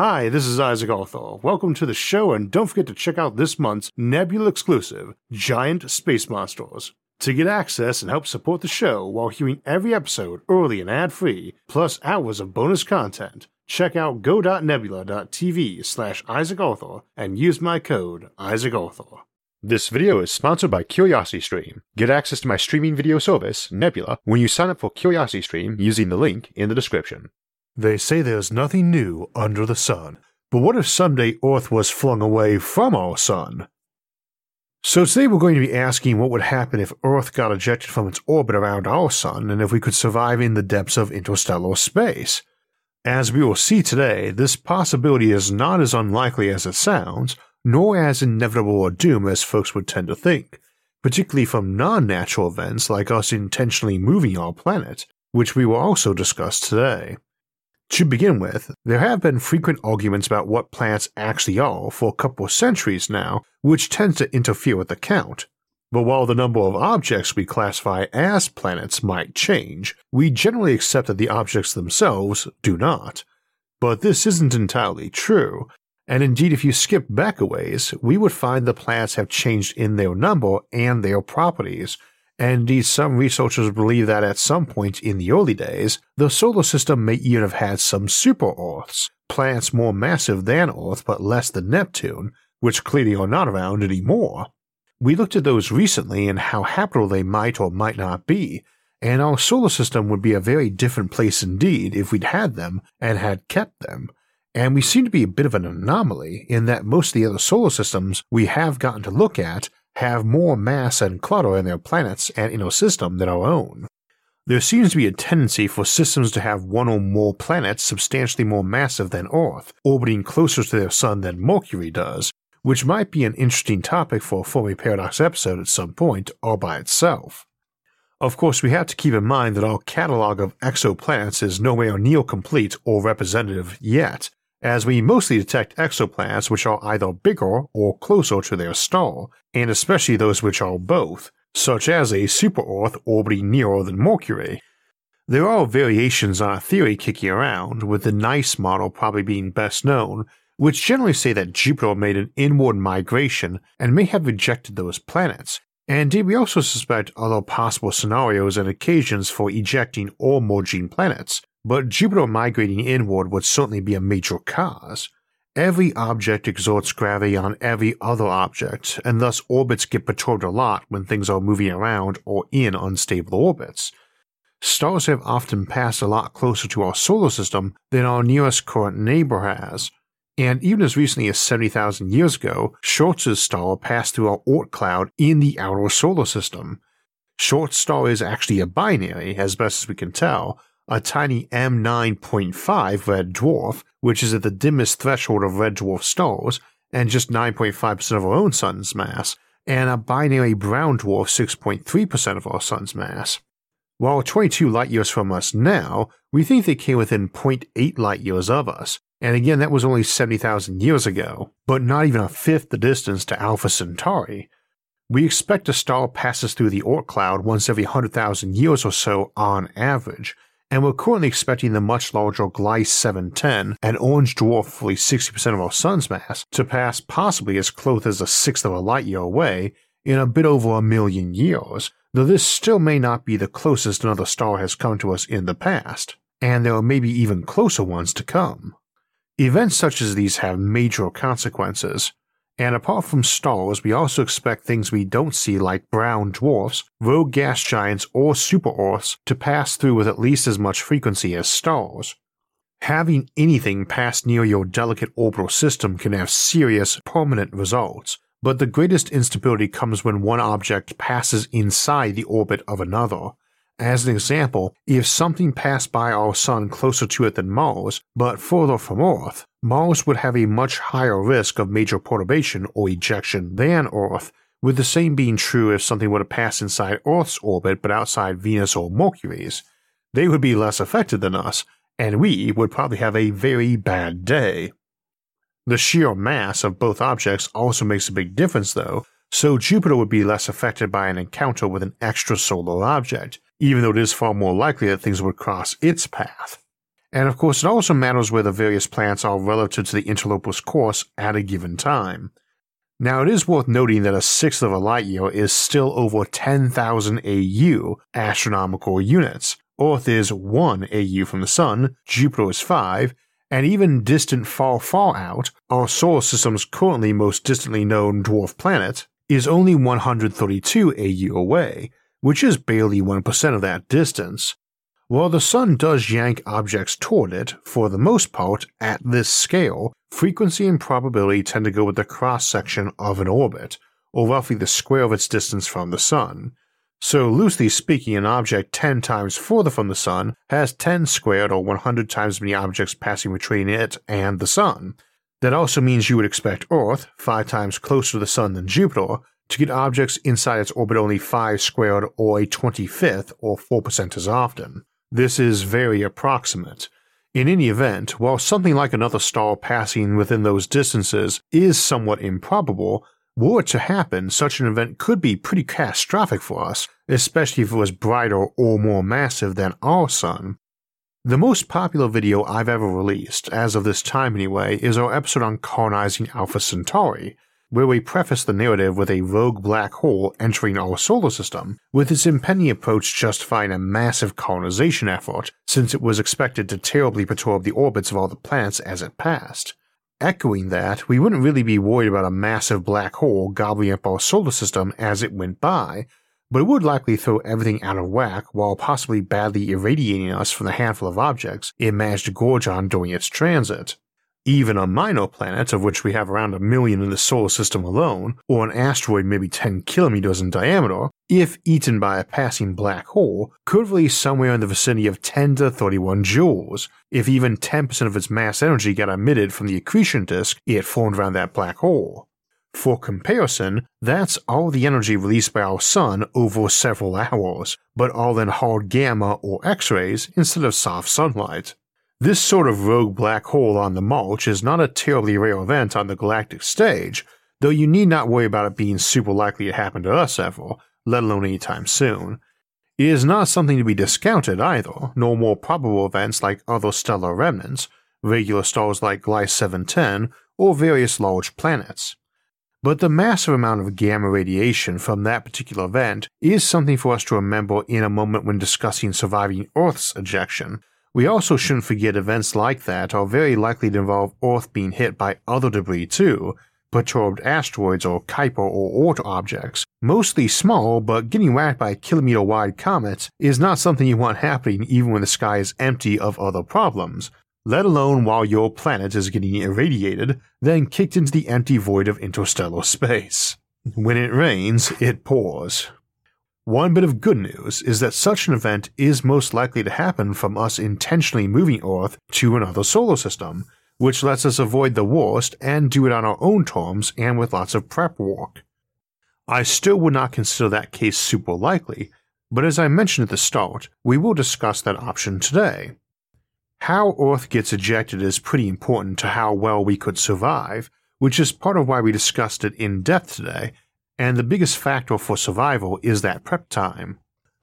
Hi, this is Isaac Arthur. Welcome to the show, and don't forget to check out this month's Nebula exclusive, Giant Space Monsters. To get access and help support the show while hearing every episode early and ad-free, plus hours of bonus content, check out go.nebula.tv/IsaacArthur and use my code IsaacArthur. This video is sponsored by CuriosityStream. Get access to my streaming video service, Nebula, when you sign up for CuriosityStream using the link in the description. They say there's nothing new under the sun, but what if someday Earth was flung away from our sun? So today we're going to be asking what would happen if Earth got ejected from its orbit around our sun and if we could survive in the depths of interstellar space. As we will see today, this possibility is not as unlikely as it sounds, nor as inevitable a doom as folks would tend to think, particularly from non-natural events like us intentionally moving our planet, which we will also discuss today. To begin with, there have been frequent arguments about what planets actually are for a couple of centuries now, which tends to interfere with the count. But while the number of objects we classify as planets might change, we generally accept that the objects themselves do not. But this isn't entirely true, and indeed if you skip back a ways, we would find the planets have changed in their number and their properties, and indeed some researchers believe that at some point in the early days, the solar system may even have had some super-Earths, planets more massive than Earth but less than Neptune, which clearly are not around anymore. We looked at those recently and how habitable they might or might not be, and our solar system would be a very different place indeed if we'd had them and had kept them, and we seem to be a bit of an anomaly in that most of the other solar systems we have gotten to look at have more mass and clutter in their planets and inner system than our own. There seems to be a tendency for systems to have one or more planets substantially more massive than Earth, orbiting closer to their sun than Mercury does, which might be an interesting topic for a Fermi Paradox episode at some point, all by itself. Of course, we have to keep in mind that our catalog of exoplanets is nowhere near complete or representative yet, as we mostly detect exoplanets which are either bigger or closer to their star, and especially those which are both, such as a super-Earth orbiting nearer than Mercury. There are variations on a theory kicking around, with the NICE model probably being best known, which generally say that Jupiter made an inward migration and may have ejected those planets, and we also suspect other possible scenarios and occasions for ejecting or merging planets, but Jupiter migrating inward would certainly be a major cause. Every object exerts gravity on every other object, and thus orbits get perturbed a lot when things are moving around or in unstable orbits. Stars have often passed a lot closer to our solar system than our nearest current neighbor has, and even as recently as 70,000 years ago, Scholz's star passed through our Oort cloud in the outer solar system. Scholz's star is actually a binary, as best as we can tell, a tiny M9.5 red dwarf, which is at the dimmest threshold of red dwarf stars, and just 9.5% of our own sun's mass, and a binary brown dwarf 6.3% of our sun's mass. While 22 light-years from us now, we think they came within 0.8 light-years of us, and again that was only 70,000 years ago, but not even a fifth the distance to Alpha Centauri. We expect a star passes through the Oort cloud once every 100,000 years or so on average, and we're currently expecting the much larger Gliese 710, an orange dwarf fully 60% of our sun's mass, to pass possibly as close as a sixth of a light-year away in a bit over a million years, though this still may not be the closest another star has come to us in the past, and there may be even closer ones to come. Events such as these have major consequences, and apart from stars we also expect things we don't see like brown dwarfs, rogue gas giants, or super-Earths to pass through with at least as much frequency as stars. Having anything pass near your delicate orbital system can have serious, permanent results, but the greatest instability comes when one object passes inside the orbit of another. As an example, if something passed by our sun closer to it than Mars, but further from Earth, Mars would have a much higher risk of major perturbation or ejection than Earth, with the same being true if something were to pass inside Earth's orbit but outside Venus or Mercury's. They would be less affected than us, and we would probably have a very bad day. The sheer mass of both objects also makes a big difference though, so Jupiter would be less affected by an encounter with an extrasolar object, even though it is far more likely that things would cross its path. And of course it also matters where the various planets are relative to the interloper's course at a given time. Now it is worth noting that 1/6 of a light year is still over 10,000 AU astronomical units. Earth is 1 AU from the Sun, Jupiter is 5, and even distant far out, our solar system's currently most distantly known dwarf planet, is only 132 AU away, which is barely 1% of that distance. While the Sun does yank objects toward it, for the most part, at this scale, frequency and probability tend to go with the cross-section of an orbit, or roughly the square of its distance from the Sun. So loosely speaking, an object 10 times further from the Sun has 10 squared or 100 times as many objects passing between it and the Sun. That also means you would expect Earth, 5 times closer to the Sun than Jupiter, to get objects inside its orbit only 5 squared or a 25th or 4% as often. This is very approximate. In any event, while something like another star passing within those distances is somewhat improbable, were it to happen, such an event could be pretty catastrophic for us, especially if it was brighter or more massive than our Sun. The most popular video I've ever released, as of this time anyway, is our episode on colonizing Alpha Centauri, where we preface the narrative with a rogue black hole entering our solar system, with its impending approach justifying a massive colonization effort, since it was expected to terribly perturb the orbits of all the planets as it passed. Echoing that, we wouldn't really be worried about a massive black hole gobbling up our solar system as it went by, but it would likely throw everything out of whack while possibly badly irradiating us from the handful of objects it managed to gorge on during its transit. Even a minor planet, of which we have around 1 million in the solar system alone, or an asteroid maybe 10 kilometers in diameter, if eaten by a passing black hole, could release somewhere in the vicinity of 10 to 31 joules, if even 10% of its mass energy got emitted from the accretion disk it formed around that black hole. For comparison, that's all the energy released by our Sun over several hours, but all in hard gamma or X-rays instead of soft sunlight. This sort of rogue black hole on the march is not a terribly rare event on the galactic stage, though you need not worry about it being super likely to happen to us ever, let alone anytime soon. It is not something to be discounted either, nor more probable events like other stellar remnants, regular stars like Gliese 710, or various large planets. But the massive amount of gamma radiation from that particular event is something for us to remember in a moment when discussing surviving Earth's ejection. We also shouldn't forget events like that are very likely to involve Earth being hit by other debris too, perturbed asteroids or Kuiper or Oort objects, mostly small, but getting whacked by a kilometer-wide comet is not something you want happening even when the sky is empty of other problems, let alone while your planet is getting irradiated, then kicked into the empty void of interstellar space. When it rains, it pours. One bit of good news is that such an event is most likely to happen from us intentionally moving Earth to another solar system, which lets us avoid the worst and do it on our own terms and with lots of prep work. I still would not consider that case super likely, but as I mentioned at the start, we will discuss that option today. How Earth gets ejected is pretty important to how well we could survive, which is part of why we discussed it in depth today, and the biggest factor for survival is that prep time.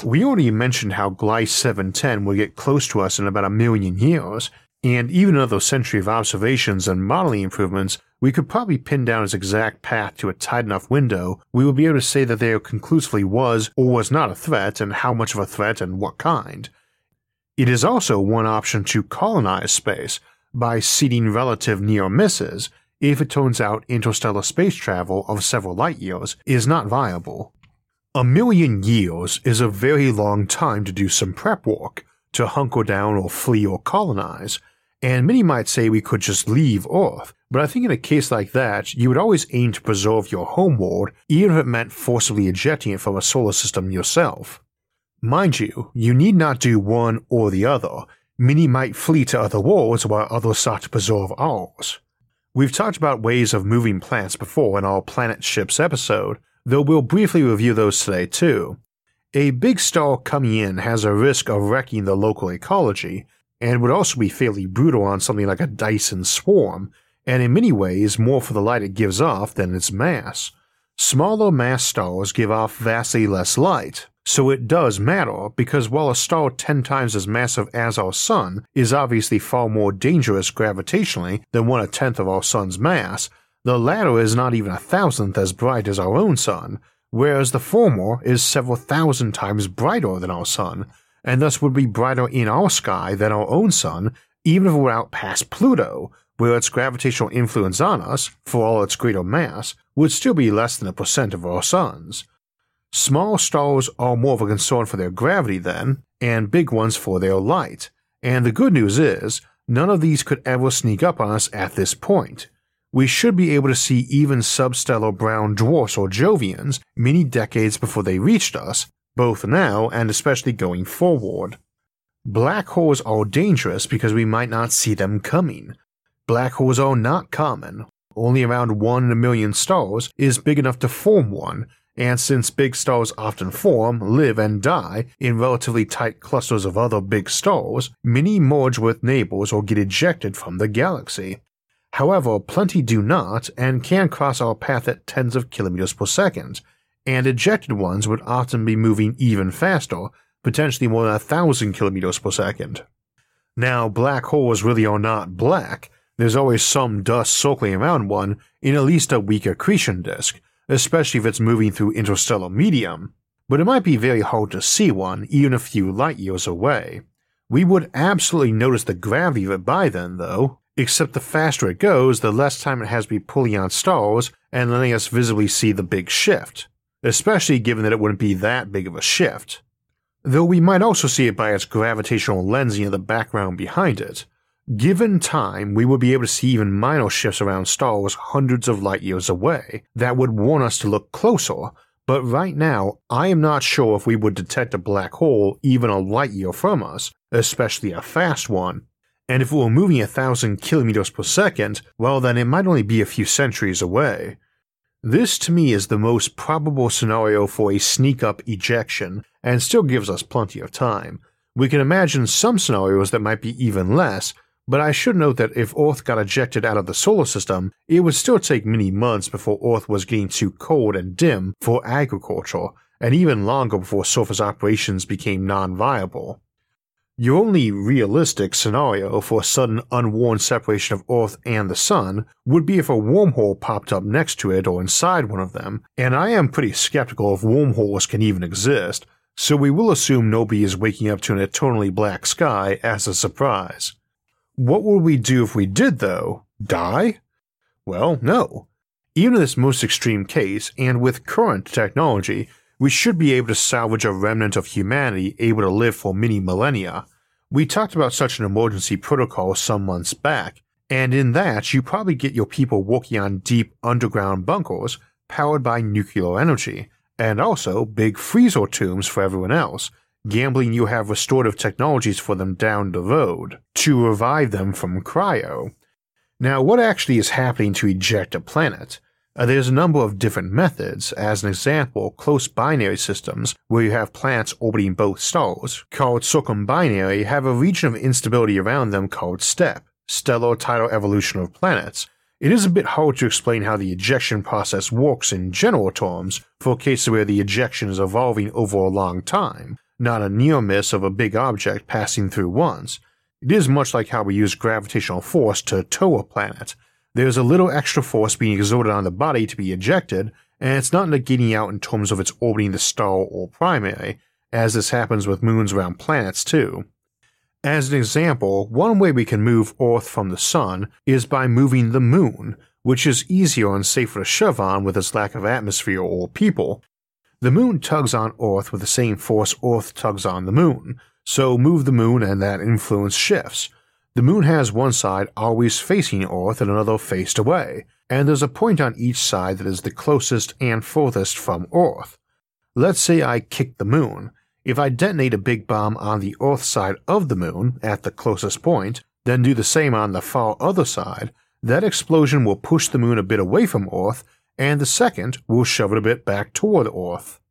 We already mentioned how Gliese 710 will get close to us in about 1 million years, and even another century of observations and modeling improvements, we could probably pin down its exact path to a tight enough window we would be able to say that there conclusively was or was not a threat and how much of a threat and what kind. It is also one option to colonize space by seeding relative near misses, if it turns out interstellar space travel of several light years is not viable. 1 million years is a very long time to do some prep work, to hunker down or flee or colonize, and many might say we could just leave Earth, but I think in a case like that you would always aim to preserve your homeworld even if it meant forcibly ejecting it from a solar system yourself. Mind you, you need not do one or the other, many might flee to other worlds while others sought to preserve ours. We've talked about ways of moving planets before in our Planet Ships episode, though we'll briefly review those today too. A big star coming in has a risk of wrecking the local ecology, and would also be fairly brutal on something like a Dyson swarm, and in many ways more for the light it gives off than its mass. Smaller mass stars give off vastly less light, So it does matter, because while a star 10 times as massive as our Sun is obviously far more dangerous gravitationally than 1/10 of our Sun's mass, the latter is not even 1,000th as bright as our own Sun, whereas the former is several thousand times brighter than our Sun, and thus would be brighter in our sky than our own Sun, even if it were out past Pluto, where its gravitational influence on us, for all its greater mass, would still be less than 1% of our Sun's. Small stars are more of a concern for their gravity then, and big ones for their light, and the good news is, none of these could ever sneak up on us at this point. We should be able to see even substellar brown dwarfs or Jovians many decades before they reached us, both now and especially going forward. Black holes are dangerous because we might not see them coming. Black holes are not common, only around 1 in a million stars is big enough to form one, and since big stars often form, live, and die in relatively tight clusters of other big stars, many merge with neighbors or get ejected from the galaxy. However, plenty do not and can cross our path at tens of kilometers per second, and ejected ones would often be moving even faster, potentially more than 1,000 kilometers per second. Now, black holes really are not black, there's always some dust circling around one in at least a weak accretion disk, especially if it's moving through interstellar medium, but it might be very hard to see one even a few light years away. We would absolutely notice the gravity of it by then though, except the faster it goes the less time it has to be pulling on stars and letting us visibly see the big shift, especially given that it wouldn't be that big of a shift. Though we might also see it by its gravitational lensing of the background behind it. Given time, we would be able to see even minor shifts around stars hundreds of light years away that would warn us to look closer, but right now I am not sure if we would detect a black hole even a light year from us, especially a fast one, and if it were moving 1,000 kilometers per second, well then it might only be a few centuries away. This to me is the most probable scenario for a sneak-up ejection, and still gives us plenty of time. We can imagine some scenarios that might be even less, but I should note that if Earth got ejected out of the solar system, it would still take many months before Earth was getting too cold and dim for agriculture, and even longer before surface operations became non-viable. Your only realistic scenario for a sudden unwarned separation of Earth and the Sun would be if a wormhole popped up next to it or inside one of them, and I am pretty skeptical if wormholes can even exist, so we will assume nobody is waking up to an eternally black sky as a surprise. What would we do if we did though? Die? Well, no. Even in this most extreme case, and with current technology, we should be able to salvage a remnant of humanity able to live for many millennia. We talked about such an emergency protocol some months back, and in that you probably get your people working on deep underground bunkers powered by nuclear energy, and also big freezer tombs for everyone else, gambling you have restorative technologies for them down the road, to revive them from cryo. Now what actually is happening to eject a planet? There's a number of different methods, as an example close binary systems where you have planets orbiting both stars, called circumbinary, have a region of instability around them called STEP, Stellar Tidal Evolution of Planets. It is a bit hard to explain how the ejection process works in general terms for cases where the ejection is evolving over a long time, not a near miss of a big object passing through once. It is much like how we use gravitational force to tow a planet. There's a little extra force being exerted on the body to be ejected, and it's not negating out in terms of its orbiting the star or primary, as this happens with moons around planets too. As an example, one way we can move Earth from the Sun is by moving the Moon, which is easier and safer to shove on with its lack of atmosphere or people. The Moon tugs on Earth with the same force Earth tugs on the Moon, so move the Moon and that influence shifts. The Moon has one side always facing Earth and another faced away, and there's a point on each side that is the closest and furthest from Earth. Let's say I kick the Moon. If I detonate a big bomb on the Earth side of the Moon, at the closest point, then do the same on the far other side, that explosion will push the Moon a bit away from Earth, and the second will shove it a bit back toward Earth.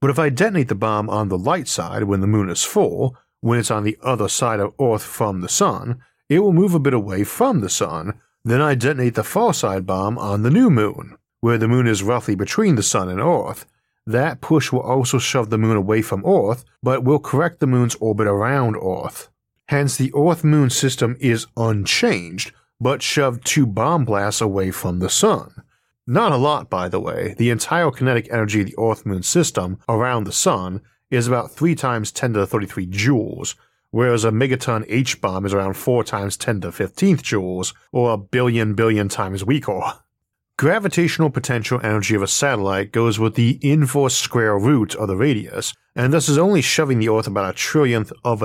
But if I detonate the bomb on the light side when the Moon is full, when it's on the other side of Earth from the Sun, it will move a bit away from the Sun, then I detonate the far side bomb on the new Moon, where the Moon is roughly between the Sun and Earth, That push will also shove the moon away from Earth, but will correct the moon's orbit around Earth. Hence, the Earth-Moon system is unchanged, but shoved two bomb blasts away from the Sun. Not a lot, by the way. The entire kinetic energy of the Earth-Moon system around the Sun is about 3 times 10 to the 33 joules, whereas a megaton H-bomb is around 4 times 10 to the 15th joules, or a billion times weaker. Gravitational potential energy of a satellite goes with the inverse square root of the radius, and this is only shoving the Earth about a trillionth of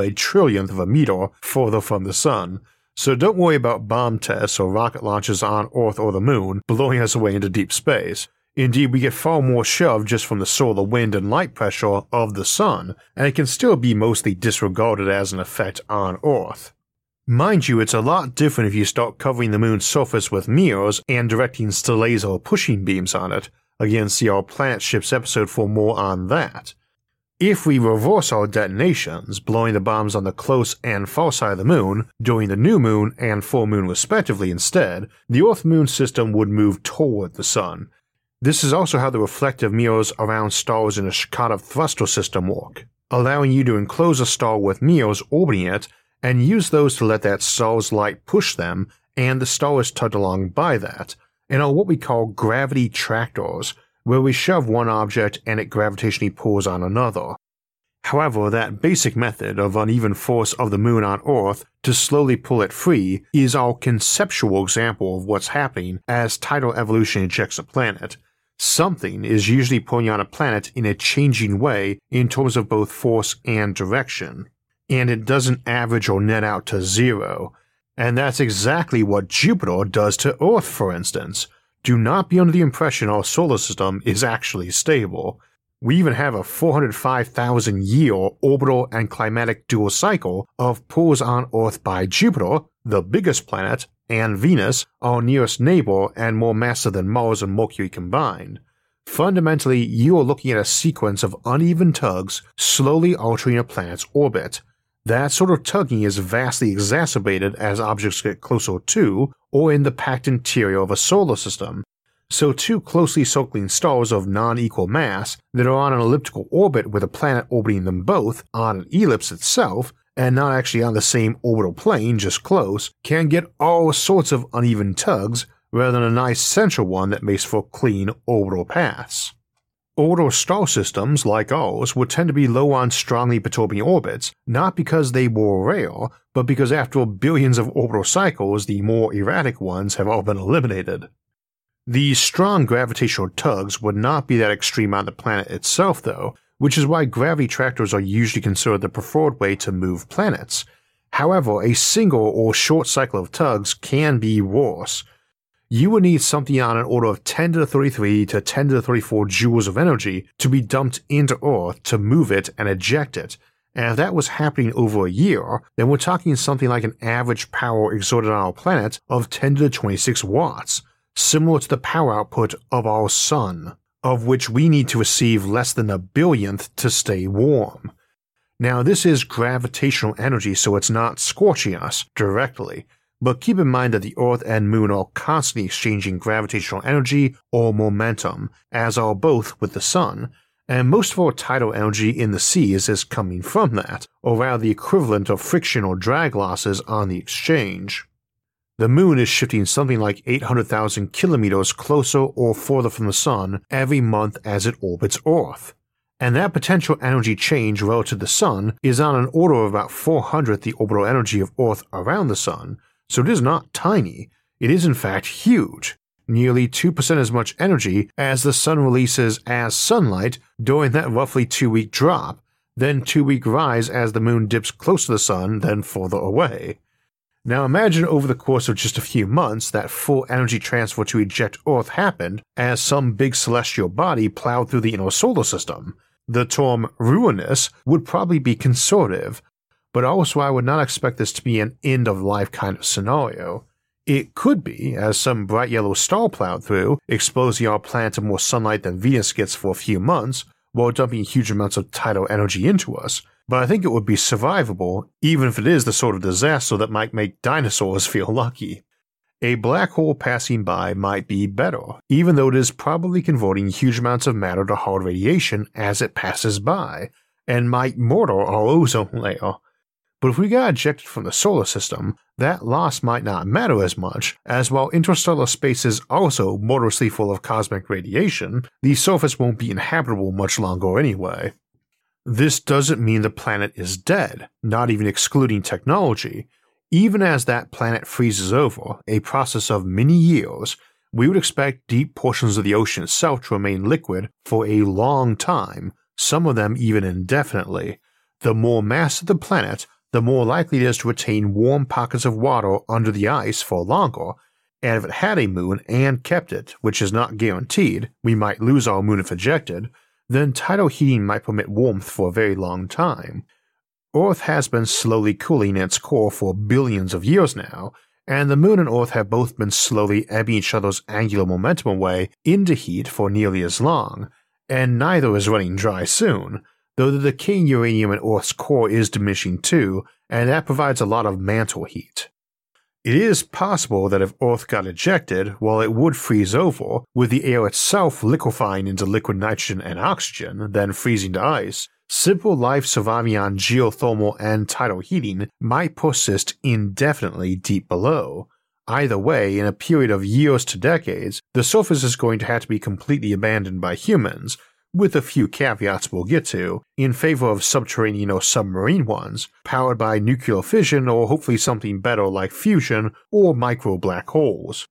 a meter further from the Sun, so don't worry about bomb tests or rocket launches on Earth or the Moon blowing us away into deep space. Indeed, we get far more shove just from the solar wind and light pressure of the Sun, and it can still be mostly disregarded as an effect on Earth. Mind you, it's a lot different if you start covering the moon's surface with mirrors and directing stellaser or pushing beams on it. Again, see our Planetships episode for more on that. If we reverse our detonations, blowing the bombs on the close and far side of the moon, during the new moon and full moon respectively instead, the Earth-Moon system would move toward the Sun. This is also how the reflective mirrors around stars in the Shikata Thruster system work, allowing you to enclose a star with mirrors orbiting it and use those to let that star's light push them, and the star is tugged along by that, and are what we call gravity tractors, where we shove one object and it gravitationally pulls on another. However, that basic method of uneven force of the moon on Earth to slowly pull it free is our conceptual example of what's happening as tidal evolution ejects a planet. Something is usually pulling on a planet in a changing way in terms of both force and direction, and it doesn't average or net out to zero. And that's exactly what Jupiter does to Earth, for instance. Do not be under the impression our solar system is actually stable. We even have a 405,000-year orbital and climatic dual cycle of pulls on Earth by Jupiter, the biggest planet, and Venus, our nearest neighbor and more massive than Mars and Mercury combined. Fundamentally, you are looking at a sequence of uneven tugs slowly altering a planet's orbit. That sort of tugging is vastly exacerbated as objects get closer to or in the packed interior of a solar system, so two closely circling stars of non-equal mass that are on an elliptical orbit with a planet orbiting them both on an ellipse itself and not actually on the same orbital plane, just close, can get all sorts of uneven tugs rather than a nice central one that makes for clean orbital paths. Older star systems, like ours, would tend to be low on strongly perturbing orbits, not because they were rare, but because after billions of orbital cycles the more erratic ones have all been eliminated. These strong gravitational tugs would not be that extreme on the planet itself though, which is why gravity tractors are usually considered the preferred way to move planets. However, a single or short cycle of tugs can be worse. You would need something on an order of 10 to the 33 to 10 to the 34 joules of energy to be dumped into Earth to move it and eject it, and if that was happening over a year, then we're talking something like an average power exerted on our planet of 10 to the 26 watts, similar to the power output of our Sun, of which we need to receive less than a billionth to stay warm. Now this is gravitational energy, so it's not scorching us directly, but keep in mind that the Earth and Moon are constantly exchanging gravitational energy or momentum, as are both with the Sun, and most of our tidal energy in the seas is coming from that, or rather the equivalent of friction or drag losses on the exchange. The Moon is shifting something like 800,000 kilometers closer or further from the Sun every month as it orbits Earth, and that potential energy change relative to the Sun is on an order of about 400th the orbital energy of Earth around the Sun. So it is not tiny, it is in fact huge, nearly 2% as much energy as the Sun releases as sunlight during that roughly 2-week drop, then 2-week rise as the Moon dips close to the Sun, then further away. Now imagine over the course of just a few months that full energy transfer to eject Earth happened as some big celestial body plowed through the inner solar system. The term ruinous would probably be conservative, but also I would not expect this to be an end-of-life kind of scenario. It could be, as some bright yellow star plowed through, exposing our planet to more sunlight than Venus gets for a few months, while dumping huge amounts of tidal energy into us, but I think it would be survivable, even if it is the sort of disaster that might make dinosaurs feel lucky. a black hole passing by might be better, even though it is probably converting huge amounts of matter to hard radiation as it passes by, and might mortar our ozone layer. But if we got ejected from the solar system, that loss might not matter as much, as while interstellar space is also murderously full of cosmic radiation, the surface won't be inhabitable much longer anyway. This doesn't mean the planet is dead, not even excluding technology. Even as that planet freezes over, a process of many years, we would expect deep portions of the ocean itself to remain liquid for a long time, some of them even indefinitely. The more mass of the planet, the more likely it is to retain warm pockets of water under the ice for longer, and if it had a moon and kept it, which is not guaranteed, we might lose our moon if ejected, then tidal heating might permit warmth for a very long time. Earth has been slowly cooling its core for billions of years now, and the moon and Earth have both been slowly ebbing each other's angular momentum away into heat for nearly as long, and neither is running dry soon, though the decaying uranium in Earth's core is diminishing too, and that provides a lot of mantle heat. It is possible that if Earth got ejected, well, it would freeze over, with the air itself liquefying into liquid nitrogen and oxygen, then freezing to ice. Simple life surviving on geothermal and tidal heating might persist indefinitely deep below. Either way, in a period of years to decades, the surface is going to have to be completely abandoned by humans, with a few caveats we'll get to, in favor of subterranean or submarine ones, powered by nuclear fission or hopefully something better like fusion or micro black holes.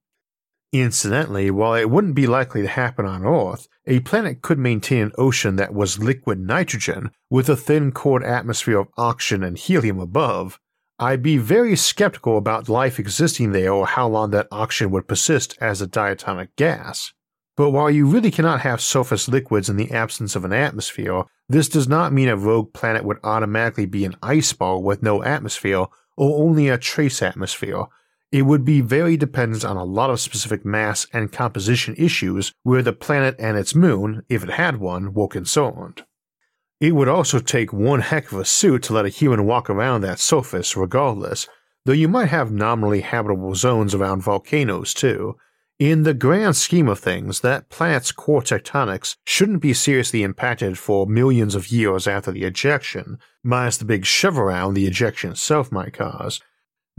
Incidentally, while it wouldn't be likely to happen on Earth, a planet could maintain an ocean that was liquid nitrogen with a thin cored atmosphere of oxygen and helium above. I'd be very skeptical about life existing there or how long that oxygen would persist as a diatomic gas. But while you really cannot have surface liquids in the absence of an atmosphere, this does not mean a rogue planet would automatically be an ice ball with no atmosphere or only a trace atmosphere. It would be very dependent on a lot of specific mass and composition issues where the planet and its moon, if it had one, were concerned. It would also take one heck of a suit to let a human walk around that surface regardless, though you might have nominally habitable zones around volcanoes too. In the grand scheme of things, that planet's core tectonics shouldn't be seriously impacted for millions of years after the ejection, minus the big shiver-round the ejection itself might cause.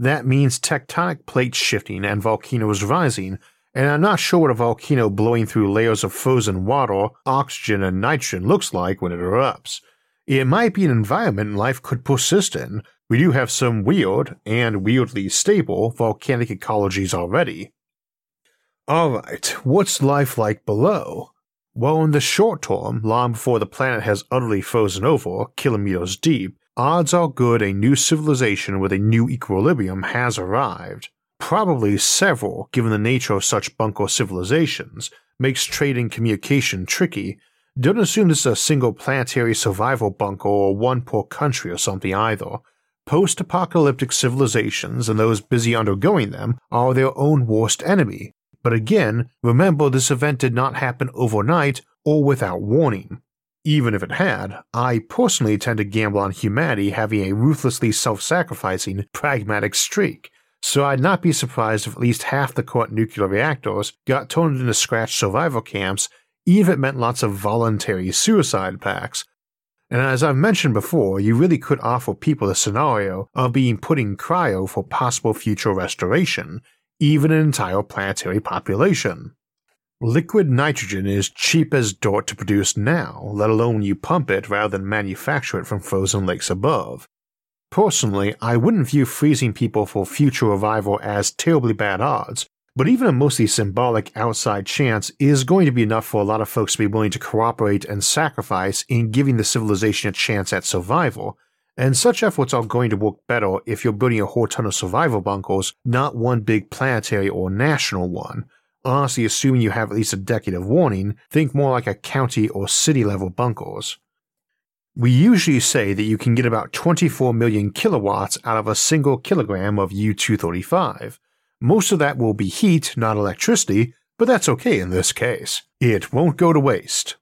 That means tectonic plates shifting and volcanoes rising, and I'm not sure what a volcano blowing through layers of frozen water, oxygen, and nitrogen looks like when it erupts. It might be an environment life could persist in. We do have some weird, and weirdly stable, volcanic ecologies already. Alright, what's life like below? Well, in the short term, long before the planet has utterly frozen over, kilometers deep, odds are good a new civilization with a new equilibrium has arrived. Probably several, given the nature of such bunker civilizations, makes trade and communication tricky. Don't assume this is a single planetary survival bunker or one per country or something either. Post-apocalyptic civilizations and those busy undergoing them are their own worst enemy, but again, remember this event did not happen overnight or without warning. Even if it had, I personally tend to gamble on humanity having a ruthlessly self-sacrificing, pragmatic streak, so I'd not be surprised if at least half the current nuclear reactors got turned into scratch survival camps, even if it meant lots of voluntary suicide pacts. And as I've mentioned before, you really could offer people the scenario of being put in cryo for possible future restoration, even an entire planetary population. Liquid nitrogen is cheap as dirt to produce now, let alone you pump it rather than manufacture it from frozen lakes above. Personally, I wouldn't view freezing people for future revival as terribly bad odds, but even a mostly symbolic outside chance is going to be enough for a lot of folks to be willing to cooperate and sacrifice in giving the civilization a chance at survival, and such efforts are going to work better if you're building a whole ton of survival bunkers, not one big planetary or national one. Honestly, assuming you have at least a decade of warning, think more like a county or city level bunkers. We usually say that you can get about 24 million kilowatts out of a single kilogram of U-235. Most of that will be heat, not electricity, but that's okay in this case. It won't go to waste.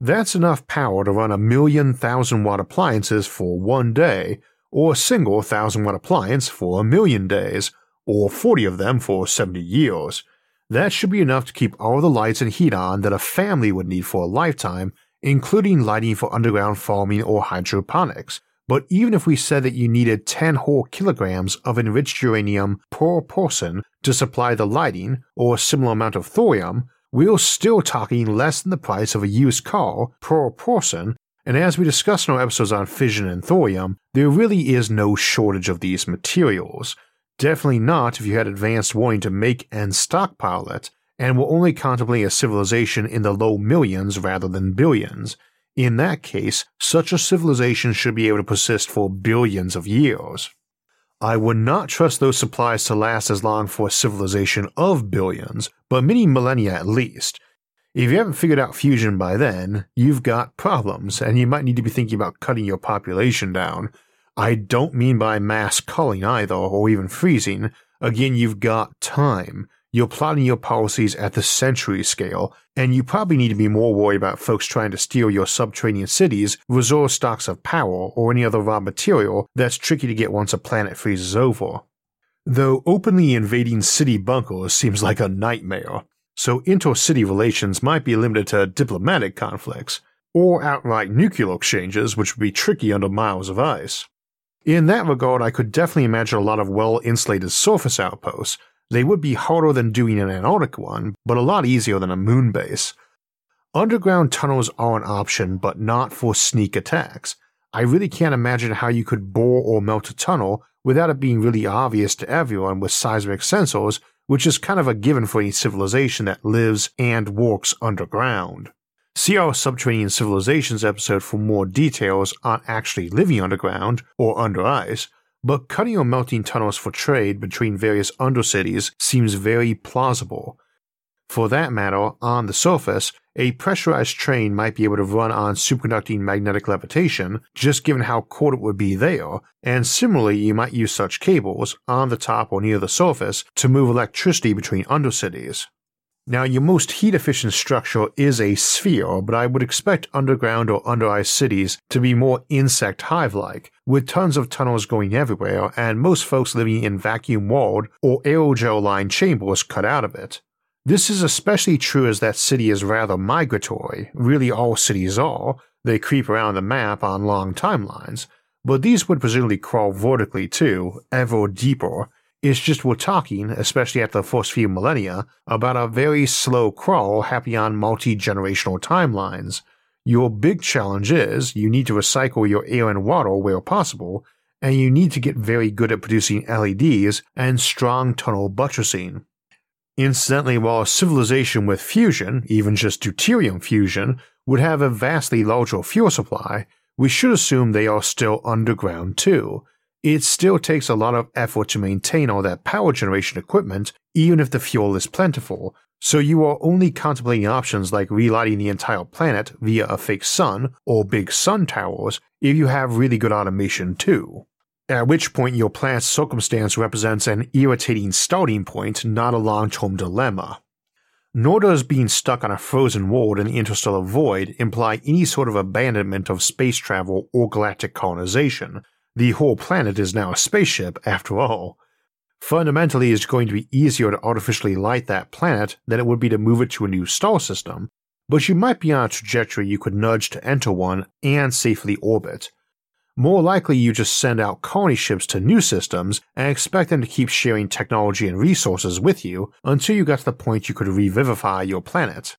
That's enough power to run 1,000,000 watt appliances for 1 day, or a single 1,000 watt appliance for 1,000,000 days, or 40 of them for 70 years, that should be enough to keep all the lights and heat on that a family would need for a lifetime, including lighting for underground farming or hydroponics. But even if we said that you needed 10 whole kilograms of enriched uranium per person to supply the lighting, or a similar amount of thorium, we're still talking less than the price of a used car per person, and as we discussed in our episodes on fission and thorium, there really is no shortage of these materials. Definitely not if you had advanced warning to make and stockpile it, and were only contemplating a civilization in the low millions rather than billions. In that case, such a civilization should be able to persist for billions of years. I would not trust those supplies to last as long for a civilization of billions, but many millennia at least. If you haven't figured out fusion by then, you've got problems, and you might need to be thinking about cutting your population down. I don't mean by mass culling either, or even freezing. Again, you've got time. You're plotting your policies at the century scale, and you probably need to be more worried about folks trying to steal your subterranean cities, reserve stocks of power, or any other raw material that's tricky to get once a planet freezes over. Though openly invading city bunkers seems like a nightmare, so inter-city relations might be limited to diplomatic conflicts, or outright nuclear exchanges, which would be tricky under miles of ice. In that regard, I could definitely imagine a lot of well-insulated surface outposts. They would be harder than doing an Antarctic one, but a lot easier than a moon base. Underground tunnels are an option, but not for sneak attacks. I really can't imagine how you could bore or melt a tunnel without it being really obvious to everyone with seismic sensors, which is kind of a given for any civilization that lives and works underground. See our Subterranean Civilizations episode for more details on actually living underground or under ice, but cutting or melting tunnels for trade between various undercities seems very plausible. For that matter, on the surface, a pressurized train might be able to run on superconducting magnetic levitation, just given how cold it would be there, and similarly you might use such cables, on the top or near the surface, to move electricity between undercities. Now, your most heat-efficient structure is a sphere, but I would expect underground or under-ice cities to be more insect hive-like, with tons of tunnels going everywhere and most folks living in vacuum-walled or aerogel-lined chambers cut out of it. This is especially true as that city is rather migratory, really all cities are, they creep around the map on long timelines, but these would presumably crawl vertically too, ever deeper. It's just we're talking, especially after the first few millennia, about a very slow crawl happening on multi-generational timelines. Your big challenge is you need to recycle your air and water where possible, and you need to get very good at producing LEDs and strong tunnel buttressing. Incidentally, while a civilization with fusion, even just deuterium fusion, would have a vastly larger fuel supply, we should assume they are still underground too. It still takes a lot of effort to maintain all that power generation equipment even if the fuel is plentiful, so you are only contemplating options like relighting the entire planet via a fake sun or big sun towers if you have really good automation too. At which point your planet's circumstance represents an irritating starting point, not a long-term dilemma. Nor does being stuck on a frozen world in the interstellar void imply any sort of abandonment of space travel or galactic colonization. The whole planet is now a spaceship, after all. Fundamentally, it's going to be easier to artificially light that planet than it would be to move it to a new star system, but you might be on a trajectory you could nudge to enter one and safely orbit. More likely, you just send out colony ships to new systems and expect them to keep sharing technology and resources with you until you got to the point you could revivify your planet.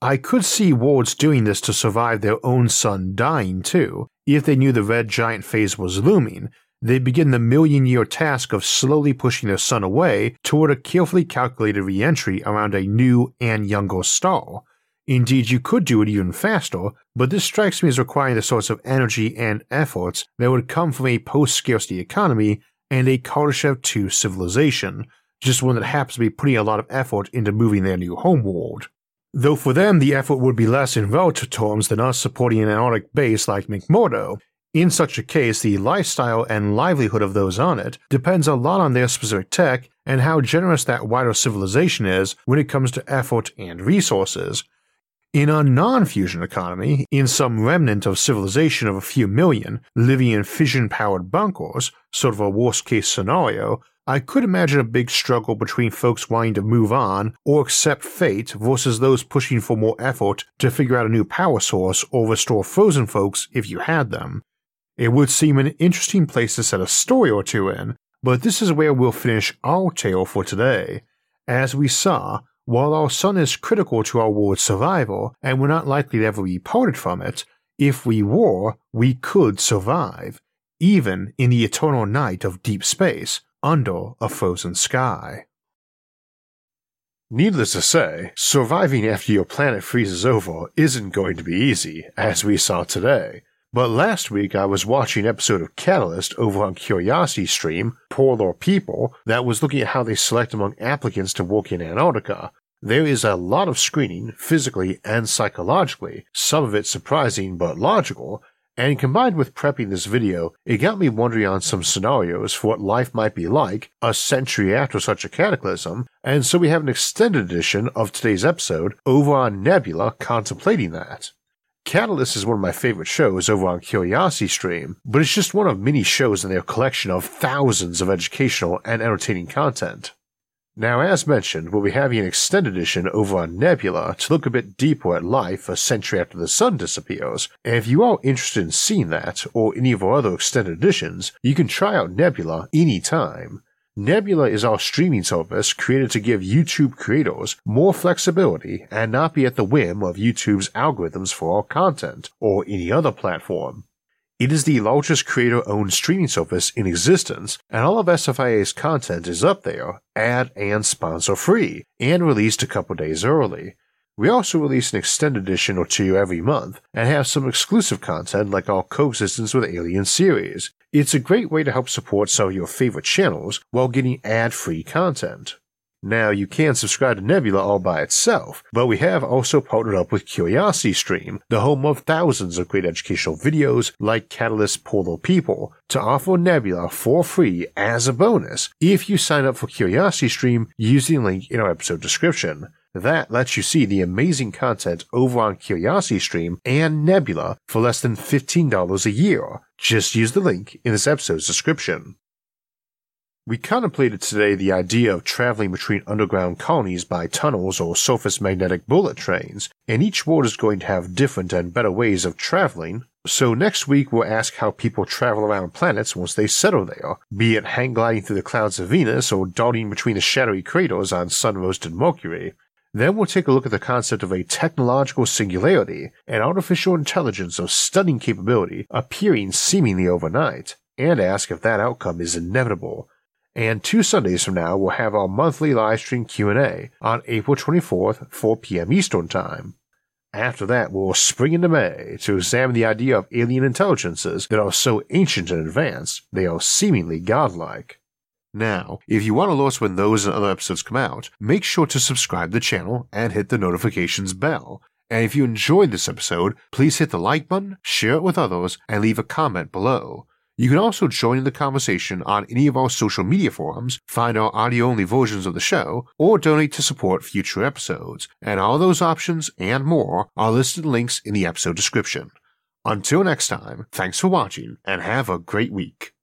I could see worlds doing this to survive their own sun dying too. If they knew the red giant phase was looming, they'd begin the million-year task of slowly pushing their sun away toward a carefully calculated re-entry around a new and younger star. Indeed, you could do it even faster, but this strikes me as requiring the sorts of energy and efforts that would come from a post-scarcity economy and a Kardashev II civilization, just one that happens to be putting a lot of effort into moving their new homeworld. Though for them the effort would be less in relative terms than us supporting an Antarctic base like McMurdo. In such a case, the lifestyle and livelihood of those on it depends a lot on their specific tech and how generous that wider civilization is when it comes to effort and resources. In a non-fusion economy, in some remnant of civilization of a few million living in fission-powered bunkers, sort of a worst-case scenario, I could imagine a big struggle between folks wanting to move on or accept fate versus those pushing for more effort to figure out a new power source or restore frozen folks if you had them. It would seem an interesting place to set a story or two in, but this is where we'll finish our tale for today. As we saw, while our sun is critical to our world's survival and we're not likely to ever be parted from it, if we were, we could survive, even in the eternal night of deep space, under a frozen sky. Needless to say, surviving after your planet freezes over isn't going to be easy, as we saw today. But last week I was watching an episode of Catalyst over on CuriosityStream, Polar People, that was looking at how they select among applicants to work in Antarctica. There is a lot of screening, physically and psychologically, some of it surprising but logical, and combined with prepping this video, it got me wondering on some scenarios for what life might be like a century after such a cataclysm, and so we have an extended edition of today's episode over on Nebula contemplating that. Catalyst is one of my favorite shows over on CuriosityStream, but it's just one of many shows in their collection of thousands of educational and entertaining content. Now, as mentioned, we'll be having an extended edition over on Nebula to look a bit deeper at life a century after the sun disappears, and if you are interested in seeing that or any of our other extended editions, you can try out Nebula anytime. Nebula is our streaming service created to give YouTube creators more flexibility and not be at the whim of YouTube's algorithms for our content or any other platform. It is the largest creator-owned streaming service in existence, and all of SFIA's content is up there, ad and sponsor-free, and released a couple days early. We also release an extended edition or two every month, and have some exclusive content like our Coexistence with Alien series. It's a great way to help support some of your favorite channels while getting ad-free content. Now, you can subscribe to Nebula all by itself, but we have also partnered up with CuriosityStream, the home of thousands of great educational videos like Catalyst's Polar People, to offer Nebula for free as a bonus if you sign up for CuriosityStream using the link in our episode description. That lets you see the amazing content over on CuriosityStream and Nebula for less than $15 a year. Just use the link in this episode's description. We contemplated today the idea of traveling between underground colonies by tunnels or surface magnetic bullet trains, and each world is going to have different and better ways of traveling, so next week we'll ask how people travel around planets once they settle there, be it hang gliding through the clouds of Venus or darting between the shadowy craters on sun-roasted Mercury. Then we'll take a look at the concept of a technological singularity, an artificial intelligence of stunning capability appearing seemingly overnight, and ask if that outcome is inevitable. And 2 Sundays from now we'll have our monthly live stream Q&A on April 24th, 4 p.m. Eastern Time. After that we'll spring into May to examine the idea of alien intelligences that are so ancient and advanced they are seemingly godlike. Now, if you want alerts when those and other episodes come out, make sure to subscribe to the channel and hit the notifications bell. And if you enjoyed this episode, please hit the like button, share it with others, and leave a comment below. You can also join in the conversation on any of our social media forums, find our audio-only versions of the show, or donate to support future episodes. And all those options and more are listed in links in the episode description. Until next time, thanks for watching and have a great week.